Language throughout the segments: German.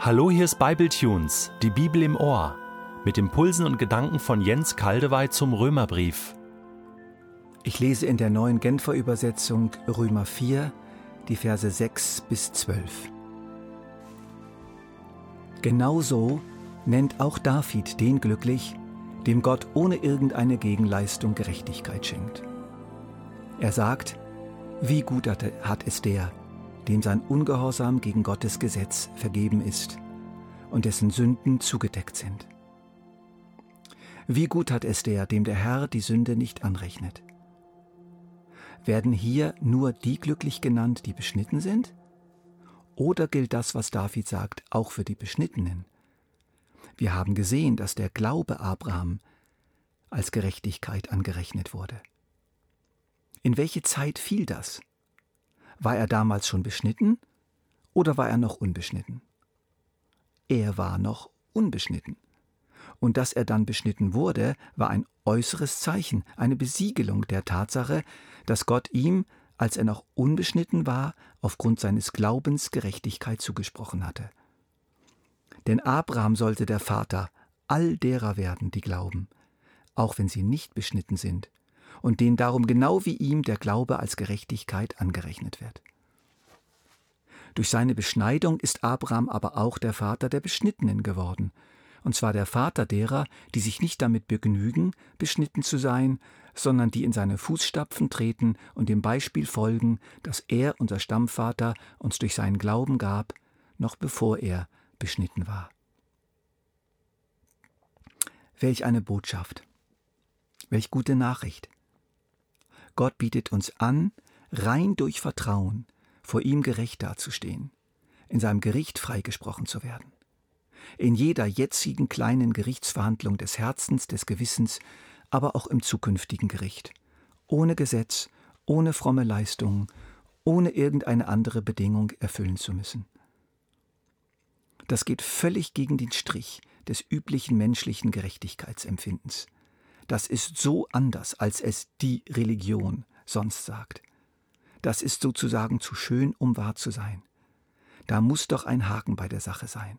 Hallo, hier ist BibleTunes, die Bibel im Ohr, mit Impulsen und Gedanken von Jens Kaldewey zum Römerbrief. Ich lese in der neuen Genfer Übersetzung Römer 4, die Verse 6 bis 12. Genauso nennt auch David den glücklich, dem Gott ohne irgendeine Gegenleistung Gerechtigkeit schenkt. Er sagt: Wie gut hat es der, dem sein Ungehorsam gegen Gottes Gesetz vergeben ist und dessen Sünden zugedeckt sind. Wie gut hat es der, dem der Herr die Sünde nicht anrechnet. Werden hier nur die glücklich genannt, die beschnitten sind? Oder gilt das, was David sagt, auch für die Beschnittenen? Wir haben gesehen, dass der Glaube Abraham als Gerechtigkeit angerechnet wurde. In welche Zeit fiel das? War er damals schon beschnitten oder war er noch unbeschnitten? Er war noch unbeschnitten. Und dass er dann beschnitten wurde, war ein äußeres Zeichen, eine Besiegelung der Tatsache, dass Gott ihm, als er noch unbeschnitten war, aufgrund seines Glaubens Gerechtigkeit zugesprochen hatte. Denn Abraham sollte der Vater all derer werden, die glauben, auch wenn sie nicht beschnitten sind, und denen darum genau wie ihm der Glaube als Gerechtigkeit angerechnet wird. Durch seine Beschneidung ist Abraham aber auch der Vater der Beschnittenen geworden, und zwar der Vater derer, die sich nicht damit begnügen, beschnitten zu sein, sondern die in seine Fußstapfen treten und dem Beispiel folgen, das er, unser Stammvater, uns durch seinen Glauben gab, noch bevor er beschnitten war. Welch eine Botschaft! Welch gute Nachricht! Gott bietet uns an, rein durch Vertrauen vor ihm gerecht dazustehen, in seinem Gericht freigesprochen zu werden. In jeder jetzigen kleinen Gerichtsverhandlung des Herzens, des Gewissens, aber auch im zukünftigen Gericht. Ohne Gesetz, ohne fromme Leistungen, ohne irgendeine andere Bedingung erfüllen zu müssen. Das geht völlig gegen den Strich des üblichen menschlichen Gerechtigkeitsempfindens. Das ist so anders, als es die Religion sonst sagt. Das ist sozusagen zu schön, um wahr zu sein. Da muss doch ein Haken bei der Sache sein.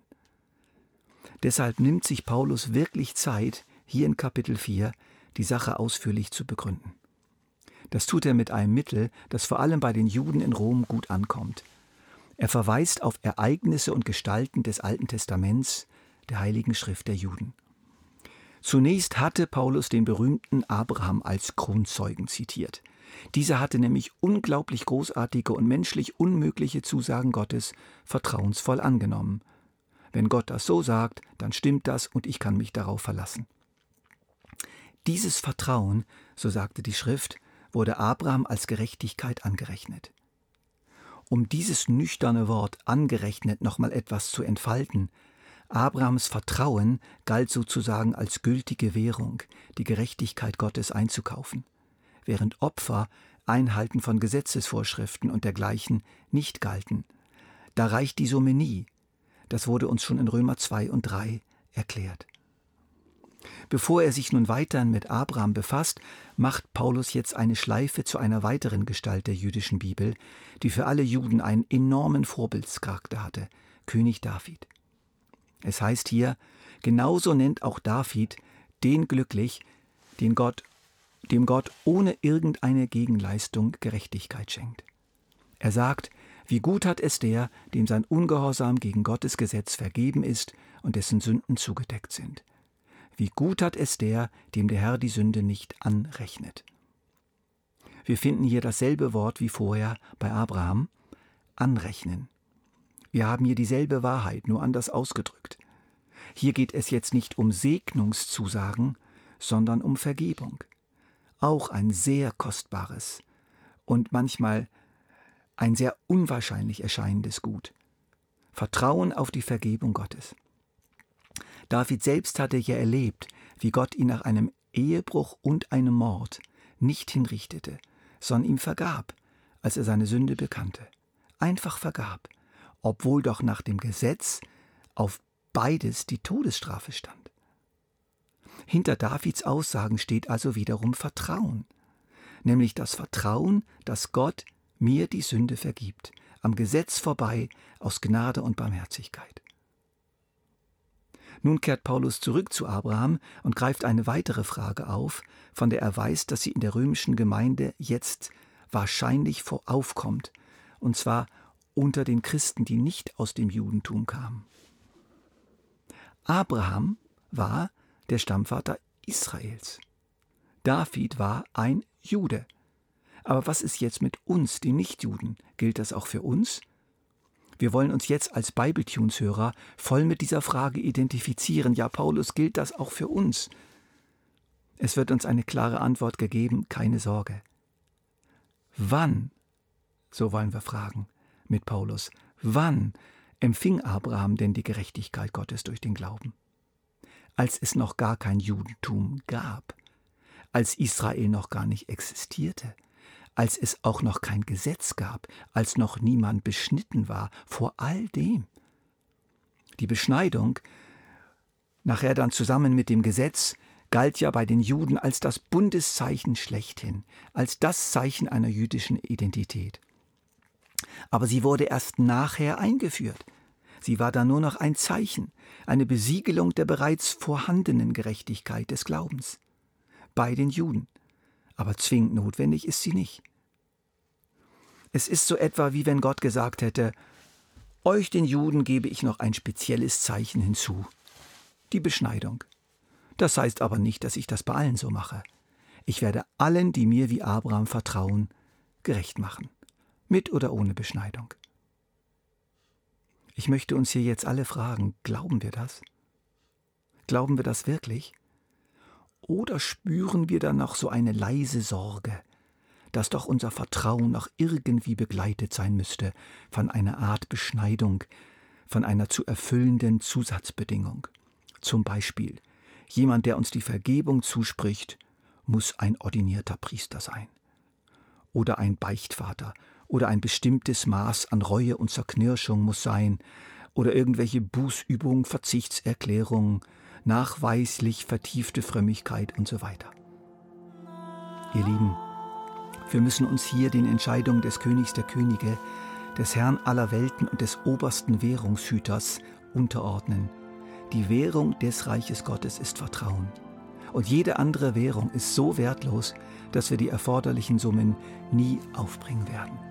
Deshalb nimmt sich Paulus wirklich Zeit, hier in Kapitel 4 die Sache ausführlich zu begründen. Das tut er mit einem Mittel, das vor allem bei den Juden in Rom gut ankommt. Er verweist auf Ereignisse und Gestalten des Alten Testaments, der Heiligen Schrift der Juden. Zunächst hatte Paulus den berühmten Abraham als Kronzeugen zitiert. Dieser hatte nämlich unglaublich großartige und menschlich unmögliche Zusagen Gottes vertrauensvoll angenommen. Wenn Gott das so sagt, dann stimmt das und ich kann mich darauf verlassen. Dieses Vertrauen, so sagte die Schrift, wurde Abraham als Gerechtigkeit angerechnet. Um dieses nüchterne Wort angerechnet nochmal etwas zu entfalten: Abrahams Vertrauen galt sozusagen als gültige Währung, die Gerechtigkeit Gottes einzukaufen, während Opfer, Einhalten von Gesetzesvorschriften und dergleichen nicht galten. Da reicht die Summe nie. Das wurde uns schon in Römer 2 und 3 erklärt. Bevor er sich nun weiterhin mit Abraham befasst, macht Paulus jetzt eine Schleife zu einer weiteren Gestalt der jüdischen Bibel, die für alle Juden einen enormen Vorbildscharakter hatte: König David. Es heißt hier: Genauso nennt auch David den glücklich, dem Gott ohne irgendeine Gegenleistung Gerechtigkeit schenkt. Er sagt: Wie gut hat es der, dem sein Ungehorsam gegen Gottes Gesetz vergeben ist und dessen Sünden zugedeckt sind. Wie gut hat es der, dem der Herr die Sünde nicht anrechnet. Wir finden hier dasselbe Wort wie vorher bei Abraham: anrechnen. Wir haben hier dieselbe Wahrheit, nur anders ausgedrückt. Hier geht es jetzt nicht um Segnungszusagen, sondern um Vergebung. Auch ein sehr kostbares und manchmal ein sehr unwahrscheinlich erscheinendes Gut: Vertrauen auf die Vergebung Gottes. David selbst hatte ja erlebt, wie Gott ihn nach einem Ehebruch und einem Mord nicht hinrichtete, sondern ihm vergab, als er seine Sünde bekannte. Einfach vergab, obwohl doch nach dem Gesetz auf beides die Todesstrafe stand. Hinter Davids Aussagen steht also wiederum Vertrauen, nämlich das Vertrauen, dass Gott mir die Sünde vergibt, am Gesetz vorbei, aus Gnade und Barmherzigkeit. Nun kehrt Paulus zurück zu Abraham und greift eine weitere Frage auf, von der er weiß, dass sie in der römischen Gemeinde jetzt wahrscheinlich aufkommt, und zwar unter den Christen, die nicht aus dem Judentum kamen. Abraham war der Stammvater Israels. David war ein Jude. Aber was ist jetzt mit uns, den Nichtjuden? Gilt das auch für uns? Wir wollen uns jetzt als BibleTunes-Hörer voll mit dieser Frage identifizieren. Ja, Paulus, gilt das auch für uns? Es wird uns eine klare Antwort gegeben, keine Sorge. Wann, so wollen wir fragen mit Paulus, wann empfing Abraham denn die Gerechtigkeit Gottes durch den Glauben? Als es noch gar kein Judentum gab, als Israel noch gar nicht existierte, als es auch noch kein Gesetz gab, als noch niemand beschnitten war, vor all dem. Die Beschneidung, nachher dann zusammen mit dem Gesetz, galt ja bei den Juden als das Bundeszeichen schlechthin, als das Zeichen einer jüdischen Identität. Aber sie wurde erst nachher eingeführt. Sie war dann nur noch ein Zeichen, eine Besiegelung der bereits vorhandenen Gerechtigkeit des Glaubens bei den Juden. Aber zwingend notwendig ist sie nicht. Es ist so etwa, wie wenn Gott gesagt hätte, euch den Juden gebe ich noch ein spezielles Zeichen hinzu, die Beschneidung. Das heißt aber nicht, dass ich das bei allen so mache. Ich werde allen, die mir wie Abraham vertrauen, gerecht machen, mit oder ohne Beschneidung. Ich möchte uns hier jetzt alle fragen, glauben wir das? Glauben wir das wirklich? Oder spüren wir dann noch so eine leise Sorge, dass doch unser Vertrauen noch irgendwie begleitet sein müsste von einer Art Beschneidung, von einer zu erfüllenden Zusatzbedingung? Zum Beispiel, jemand, der uns die Vergebung zuspricht, muss ein ordinierter Priester sein. Oder ein Beichtvater. Oder ein bestimmtes Maß an Reue und Zerknirschung muss sein. Oder irgendwelche Bußübungen, Verzichtserklärungen, nachweislich vertiefte Frömmigkeit und so weiter. Ihr Lieben, wir müssen uns hier den Entscheidungen des Königs der Könige, des Herrn aller Welten und des obersten Währungshüters unterordnen. Die Währung des Reiches Gottes ist Vertrauen. Und jede andere Währung ist so wertlos, dass wir die erforderlichen Summen nie aufbringen werden.